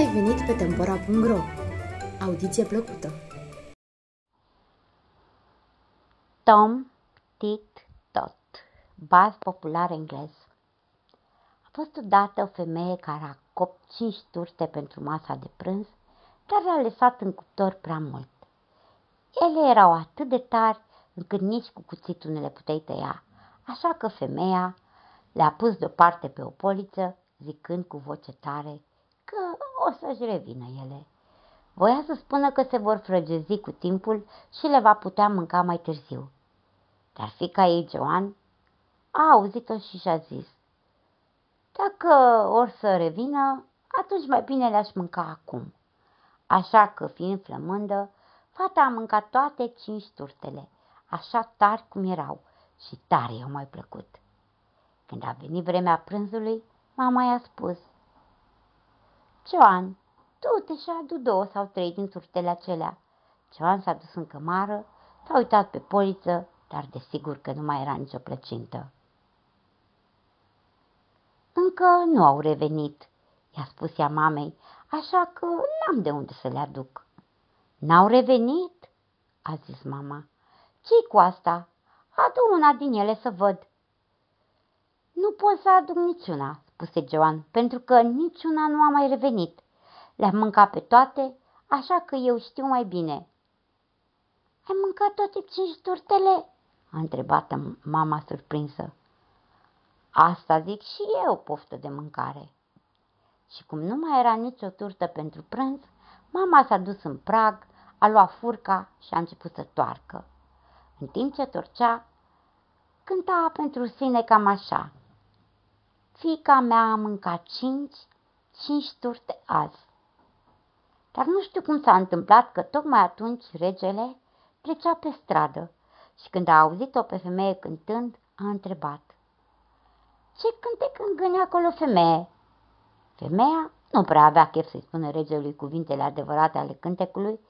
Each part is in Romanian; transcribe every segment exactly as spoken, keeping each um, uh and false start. ai venit pe Tempora punct ro! Audiție plăcută! Tom Tit Tot, baz popular englez. A fost odată o femeie care a copt cinci turte pentru masa de prânz, dar le-a lăsat în cuptor prea mult. Ele erau atât de tari încât nici cu cuțitul nu le puteai tăia, așa că femeia le-a pus deoparte pe o poliță, zicând cu voce tare că o să-și revină ele. Voia să spună că se vor frăgezi cu timpul și le va putea mânca mai târziu. Dar fiica ei, Joan, a auzit-o și și-a zis: dacă or să revină, atunci mai bine le-aș mânca acum. Așa că, fiind flămândă, fata a mâncat toate cinci turtele, așa tari cum erau, și tare i-au mai plăcut. Când a venit vremea prânzului, mama i-a spus: Joan, du-te și adu două sau trei din turtele acelea. Joan s-a dus în cămară, s-a uitat pe poliță, dar desigur că nu mai era nicio plăcintă. Încă nu au revenit, i-a spus ea mamei, așa că n-am de unde să le aduc. N-au revenit? A zis mama. Ce-i cu asta? Adu una din ele să văd. Nu pot să aduc niciuna, spuse Joan, pentru că niciuna nu a mai revenit. Le-am mâncat pe toate, așa că eu știu mai bine. Ai mâncat toate cinci turtele? A întrebat mama surprinsă. Asta zic și eu, poftă de mâncare. Și cum nu mai era nicio turtă pentru prânz, mama s-a dus în prag, a luat furca și a început să toarcă. În timp ce torcea, cânta pentru sine cam așa: fiica mea a mâncat cinci, cinci turte azi. Dar nu știu cum s-a întâmplat că tocmai atunci regele trecea pe stradă și când a auzit-o pe femeie cântând, a întrebat: ce cântec îngâni acolo, femeie? Femeia nu prea avea chef să-i spună regelui cuvintele adevărate ale cântecului,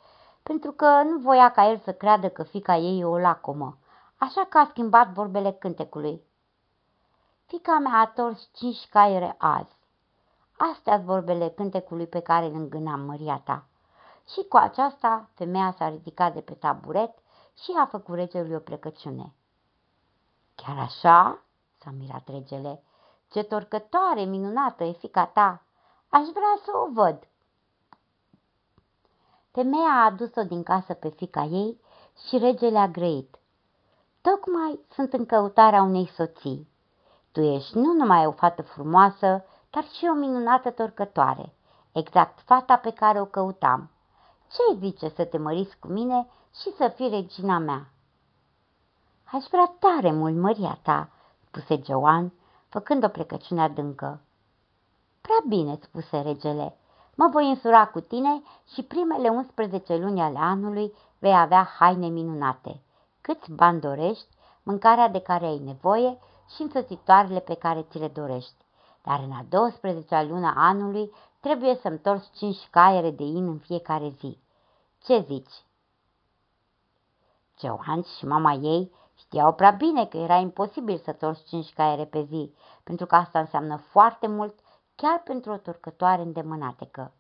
pentru că nu voia ca el să creadă că fiica ei e o lacomă, așa că a schimbat vorbele cântecului. Fiica mea a tors cinci caiere azi. Astea-s vorbele cântecului pe care îl îngâna măria ta. Și cu aceasta, femeia s-a ridicat de pe taburet și a făcut regelui o plecăciune. Chiar așa? S-a mirat regele. Ce torcătoare minunată e fiica ta! Aș vrea să o văd! Femeia a adus-o din casă pe fiica ei și regele a grăit: tocmai sunt în căutarea unei soții. Tu ești nu numai o fată frumoasă, dar și o minunată torcătoare, exact fata pe care o căutam. Ce-i zice să te măriți cu mine și să fii regina mea? Aș vrea tare mult, măria ta, spuse Joan, făcând o plecăciune adâncă. Prea bine, spuse regele, mă voi însura cu tine și primele unsprezece luni ale anului vei avea haine minunate, câți bani dorești, mâncarea de care ai nevoie și însoțitoarele pe care ți le dorești. Dar în a douăsprezecea lună anului trebuie să-mi torci cinci caiere de in în fiecare zi. Ce zici? Joan și mama ei știau prea bine că era imposibil să torci cinci caiere pe zi, pentru că asta înseamnă foarte mult, chiar pentru o torcătoare îndemânatecă.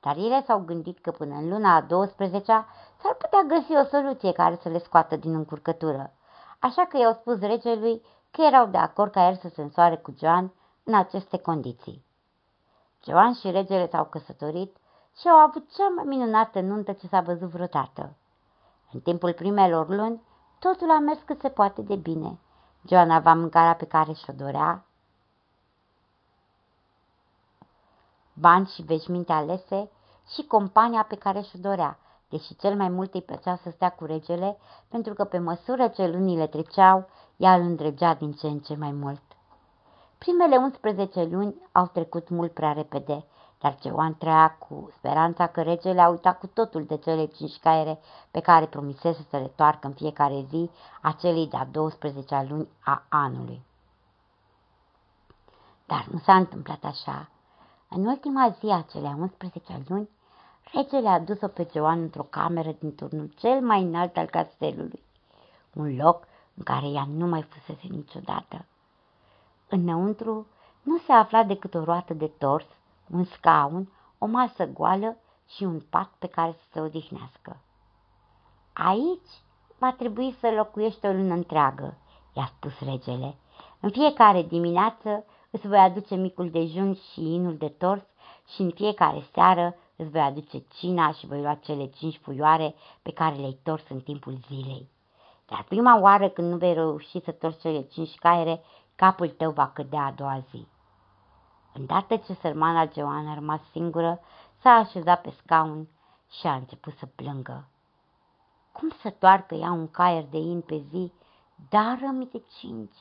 Dar ele s-au gândit că până în luna a douăsprezecea s-ar putea găsi o soluție care să le scoată din încurcătură. Așa că i-au spus regelui că erau de acord ca el să se însoare cu Joan în aceste condiții. Joan și regele s-au căsătorit și au avut cea mai minunată nuntă ce s-a văzut vreodată. În timpul primelor luni, totul a mers cât se poate de bine. Joan avea mâncarea pe care și-o dorea, bani și veșminte alese și compania pe care și-o dorea, deși cel mai mult îi plăcea să stea cu regele, pentru că pe măsură ce lunile treceau, ea îl îndrăgea din ce în ce mai mult. Primele unsprezece luni au trecut mult prea repede, dar Joan trăia cu speranța că regele a uitat cu totul de cele cinci caiere pe care promisese să le toarcă în fiecare zi a celei de-a douăsprezecea luni a anului. Dar nu s-a întâmplat așa. În ultima zi a celei a unsprezecea luni, regele a dus-o pe Joan într-o cameră din turnul cel mai înalt al castelului, un loc în care ea nu mai fusese niciodată. Înăuntru nu se afla decât o roată de tors, un scaun, o masă goală și un pat pe care să se odihnească. Aici va trebui să locuiești o lună întreagă, i-a spus regele. În fiecare dimineață îți voi aduce micul dejun și inul de tors și în fiecare seară îți voi aduce cina și voi lua cele cinci puioare pe care le-ai tors în timpul zilei. Dar prima oară când nu vei reuși să torci cele cinci caiere, capul tău va cădea a doua zi. Îndată ce sărmana Joana a rămas singură, s-a așezat pe scaun și a început să plângă. Cum să toarcă ea un caier de in pe zi, dar rămi de cinci?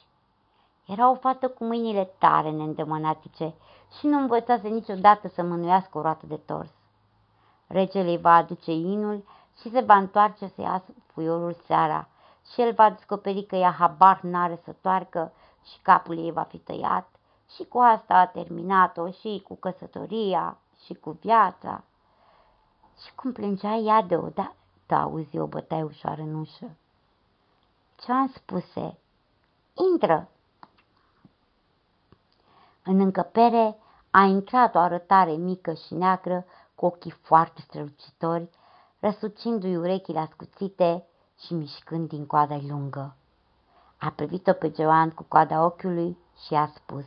Era o fată cu mâinile tare neîndemânatice și nu învățase niciodată să mânuiască o roată de tors. Regele îi va aduce inul și se va întoarce să ia puiorul seara și el va descoperi că ea habar n-are să toarcă și capul ei va fi tăiat și cu asta a terminat-o și cu căsătoria și cu viața. Și cum plângea ea deodată, auzi o bătaie ușoară în ușă. Ce-am spuse? Intră! În încăpere a intrat o arătare mică și neagră, cu ochii foarte strălucitori, răsucindu-i urechile ascuțite și mișcând din coada lungă. A privit-o pe Joan cu coada ochiului și i-a spus: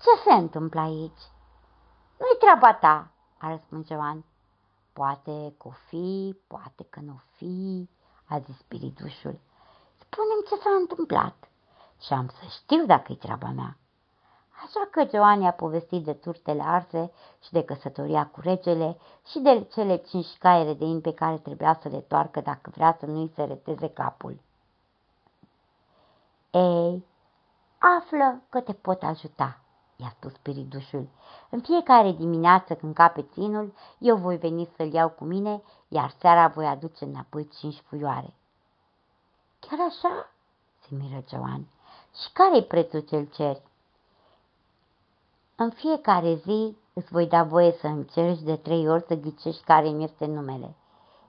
Ce se întâmplă aici? Nu-i treaba ta, a răspuns Joan. Poate că o fi, poate că nu o fi, a zis spiritușul. Spune-mi ce s-a întâmplat și am să știu dacă-i treaba mea. Așa că Joan i-a povestit de turtele arse și de căsătoria cu regele și de cele cinci caiere de in pe care trebuia să le toarcă dacă vrea să nu-i se reteze capul. Ei, află că te pot ajuta, i-a spus spiridușul. În fiecare dimineață când capeți inul, eu voi veni să-l iau cu mine, iar seara voi aduce înapoi cinci puioare. Chiar așa? Se miră Joan. Și care-i prețul ce-l ceri? În fiecare zi îți voi da voie să încerci de trei ori să ghicești care-mi este numele,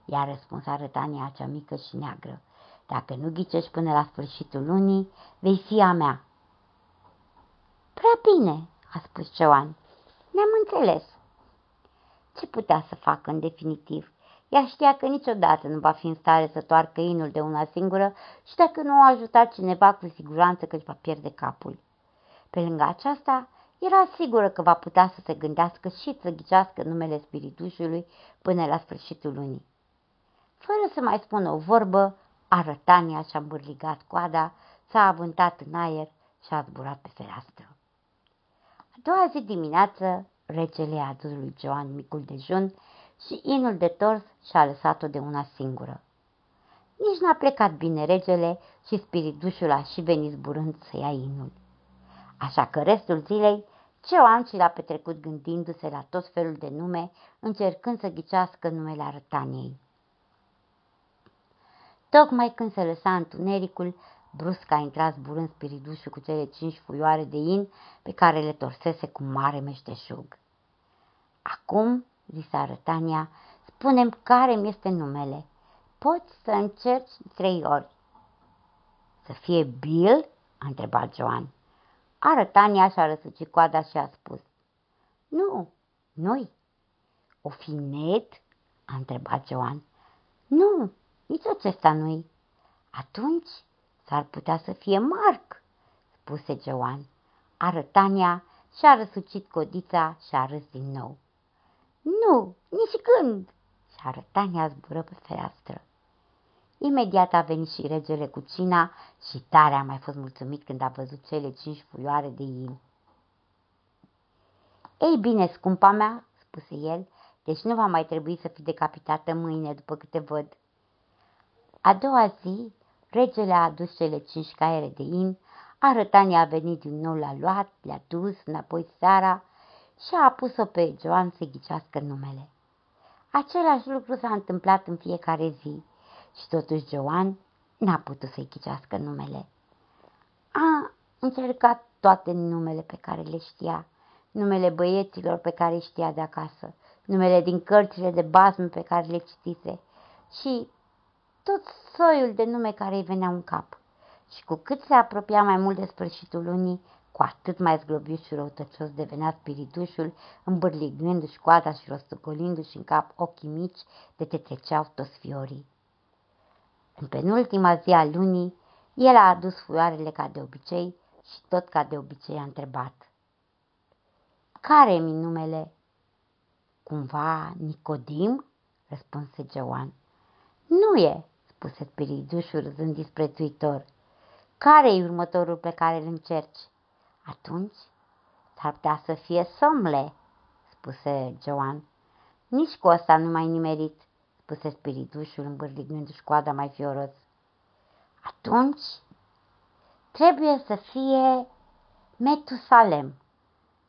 i-a răspuns arătania cea mică și neagră. Dacă nu ghicești până la sfârșitul lunii, vei fi a mea. Prea bine, a spus Joan. Ne-am înțeles. Ce putea să facă în definitiv? Ea știa că niciodată nu va fi în stare să toarcă inul de una singură și dacă nu o ajuta cineva, cu siguranță că își va pierde capul. Pe lângă aceasta, era sigură că va putea să se gândească și să ghicească numele spiritușului până la sfârșitul lunii. Fără să mai spună o vorbă, arătania și-a îmbârligat coada, s-a avântat în aer și a zburat pe fereastră. A doua zi dimineață, regele a adus lui Joan micul dejun și inul de tors și-a lăsat-o de una singură. Nici n-a plecat bine regele și spiritușul a și venit zburând să ia inul. Așa că restul zilei, Joan și l-a petrecut gândindu-se la tot felul de nume, încercând să ghicească numele arătaniei. Tocmai când se lăsa întunericul, brusc a intrat zburând spiridușul cu cele cinci puioare de in pe care le torsese cu mare meșteșug. Acum, zise arătania, spune-mi care-mi este numele. Poți să încerci trei ori. Să fie Bill? A întrebat Joan. Arătania și-a răsucit coada și a spus: Nu, noi. O fi Ned? A întrebat Joan. Nu, nici acesta nu-i. Atunci s-ar putea să fie Marc, spuse Joan. Arătania și-a răsucit codița și a râs din nou. Nu, nici când! Și arătania zbură pe fereastră. Imediat a venit și regele cu cina și tare a mai fost mulțumit când a văzut cele cinci puioare de in. Ei bine, scumpa mea, spuse el, deci nu va mai trebui să fii decapitată mâine, după câte văd. A doua zi, regele a adus cele cinci caiere de in, arătania a venit din nou, la luat, le-a dus înapoi seara și a pus-o pe Joan să ghicească numele. Același lucru s-a întâmplat în fiecare zi. Și totuși Joan n-a putut să-i ghicească numele. A încercat toate numele pe care le știa, numele băieților pe care îi știa de acasă, numele din cărțile de basme pe care le citise și tot soiul de nume care îi veneau în cap. Și cu cât se apropia mai mult de sfârșitul lunii, cu Cu atât mai zglobiu și răutăcios devenea spiritușul, îmbârligându-și coada și rostogolindu-și în cap ochii mici de te treceau toți fiorii. În penultima zi a lunii, el a adus fioarele ca de obicei și tot ca de obicei a întrebat: "Care-mi numele?" "Cumva Nicodim?" răspunse Geoan. "Nu e," spuse spiritușul râzând disprețuitor. "Care-i următorul pe care îl încerci?" "Atunci s-ar putea să fie Somle," spuse Geoan. "Nici cu ăsta nu m-ai nimerit," spuse spiritușul îmbârlignându-și coada mai fioros. "Atunci trebuie să fie Metusalem,"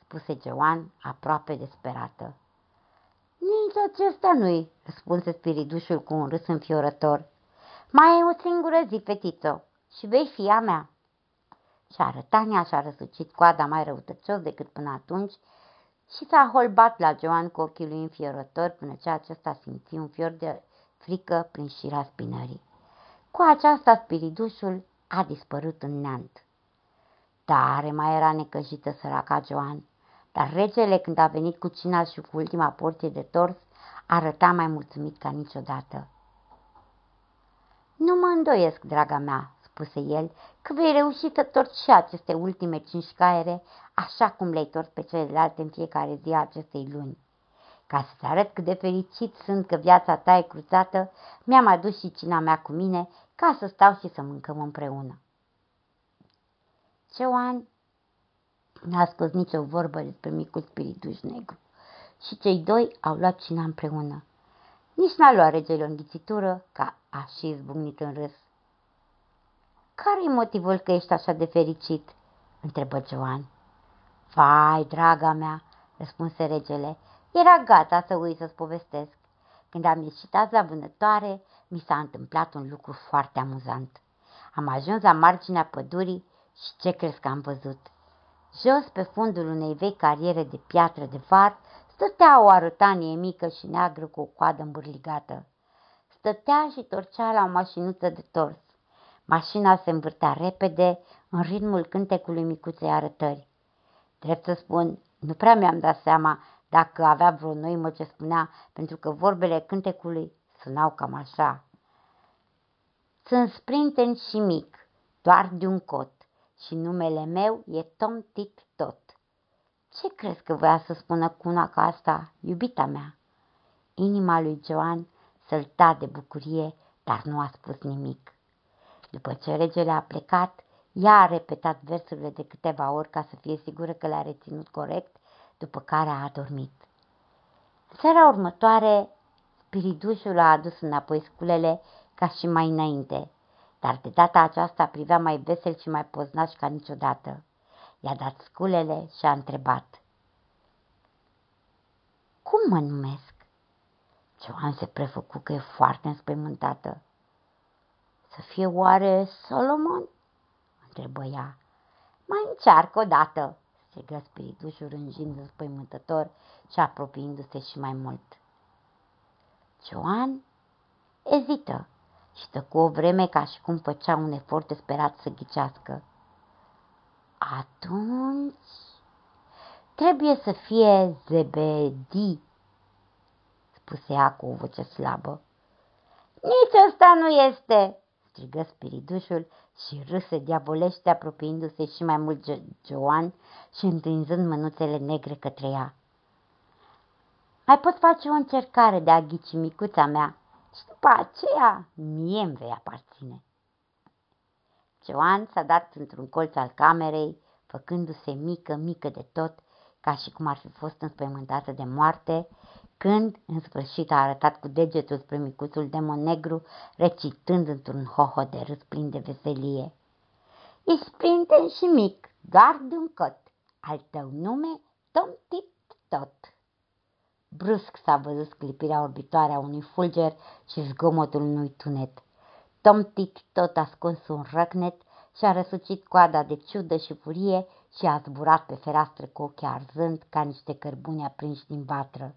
spuse Geoan aproape desperată. "Nici acesta nu-i," răspunse spiritușul cu un râs înfiorător. "Mai e o singură zi, fetiță, și vei fi a mea." Și arătania și-a răsucit coada mai răutăcios decât până atunci și s-a holbat la Geoan cu ochii lui înfiorător până ce acesta simți un fior de frică prin șira spinării. Cu aceasta spiridușul a dispărut în neant. Tare mai era necăjită săraca Geoan, dar regele, când a venit cu cina și cu ultima porție de tors, arăta mai mulțumit ca niciodată. "Nu mă îndoiesc, draga mea," spuse el, "că vei reuși să torci și aceste ultime cinci caiere, așa cum le-ai tors pe celelalte în fiecare zi a acestei luni. Ca să-ți arăt cât de fericit sunt că viața ta e cruțată, mi-am adus și cina mea cu mine, ca să stau și să mâncăm împreună." Geoan n-a scos nicio vorbă despre micul spirituș negru și cei doi au luat cina împreună. Nici n-a luat regele o înghițitură, ca a și izbucnit în râs. "Care-i motivul că ești așa de fericit?" întrebă Geoan. "Vai, draga mea," răspunse regele, "era gata să uit să-ți povestesc. Când am ieșit azi la vânătoare, mi s-a întâmplat un lucru foarte amuzant. Am ajuns la marginea pădurii și ce crezi că am văzut? Jos, pe fundul unei vechi cariere de piatră de var, stătea o arătanie mică și neagră cu o coadă îmbârligată. Stătea și torcea la o mașinuță de tors. Mașina se învârtea repede în ritmul cântecului micuței arătări. Drept să spun, nu prea mi-am dat seama dacă avea vreo noimă ce spunea, pentru că vorbele cântecului sunau cam așa: "Sunt sprinten și mic, doar de un cot, și numele meu e Tom Tit Tot." Ce crezi că voia să spună cu una ca asta, iubita mea? Inima lui Geoan sălta de bucurie, dar nu a spus nimic. După ce regele a plecat, ea a repetat versurile de câteva ori ca să fie sigură că le-a reținut corect, după care a adormit. Seara următoare, spiridușul a adus înapoi sculele ca și mai înainte, dar de data aceasta privea mai vesel și mai poznaș ca niciodată. I-a dat sculele și a întrebat: "Cum mă numesc?" Geoan se prefăcu că e foarte înspăimântată. "Să fie oare Solomon?" întrebă ea. "Mai încearcă odată," strigă spiritușul rânjind înspăimântător și apropiindu-se și mai mult. Geoan ezită și tăcu o vreme, ca și cum făcea un efort desperat să ghicească. "Atunci trebuie să fie Zebedi," spuse ea cu o voce slabă. "Nici ăsta nu este!" strigă spiridușul și râse diavolește, apropiindu-se și mai mult Geoan și întinzând mânuțele negre către ea. "Mai pot face o încercare de a ghici, micuța mea, și după aceea mie îmi vei aparține." Geoan s-a dat într-un colț al camerei, făcându-se mică, mică de tot, ca și cum ar fi fost înspăimântată de moarte, când, în sfârșit, a arătat cu degetul spre micuțul demon negru, recitând într-un hoho de râs plin de veselie: "E sprinten și mic, doar de un cot, al tău nume Tom Tit Tot." Brusc s-a văzut sclipirea orbitoare a unui fulger și zgomotul unui tunet. Tom Tit Tot a scos un răcnet și a răsucit coada de ciudă și furie și a zburat pe fereastră cu ochii arzând ca niște cărbuni aprinși din vatră.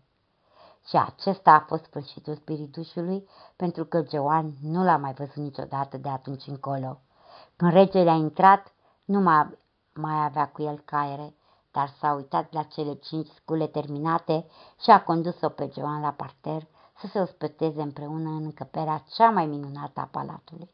Și acesta a fost sfârșitul spiritușului, pentru că Geoan nu l-a mai văzut niciodată de atunci încolo. Când regele a intrat, nu mai mai avea cu el caiere, dar s-a uitat la cele cinci scule terminate și a condus-o pe Joan la parter să se ospeteze împreună în încăperea cea mai minunată a palatului.